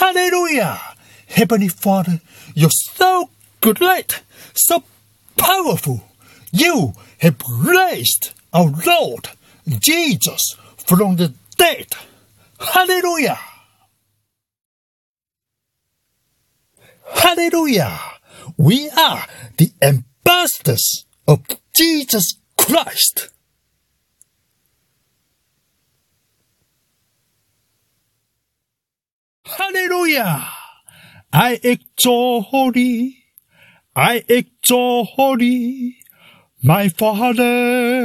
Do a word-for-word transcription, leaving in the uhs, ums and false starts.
Hallelujah! Heavenly Father, you're so good light, so powerful. You have raised our Lord Jesus from the dead. Hallelujah! Hallelujah! We are the ambassadors of Jesus Christ. Hallelujah! I exalt holy, I exalt holy, my Father.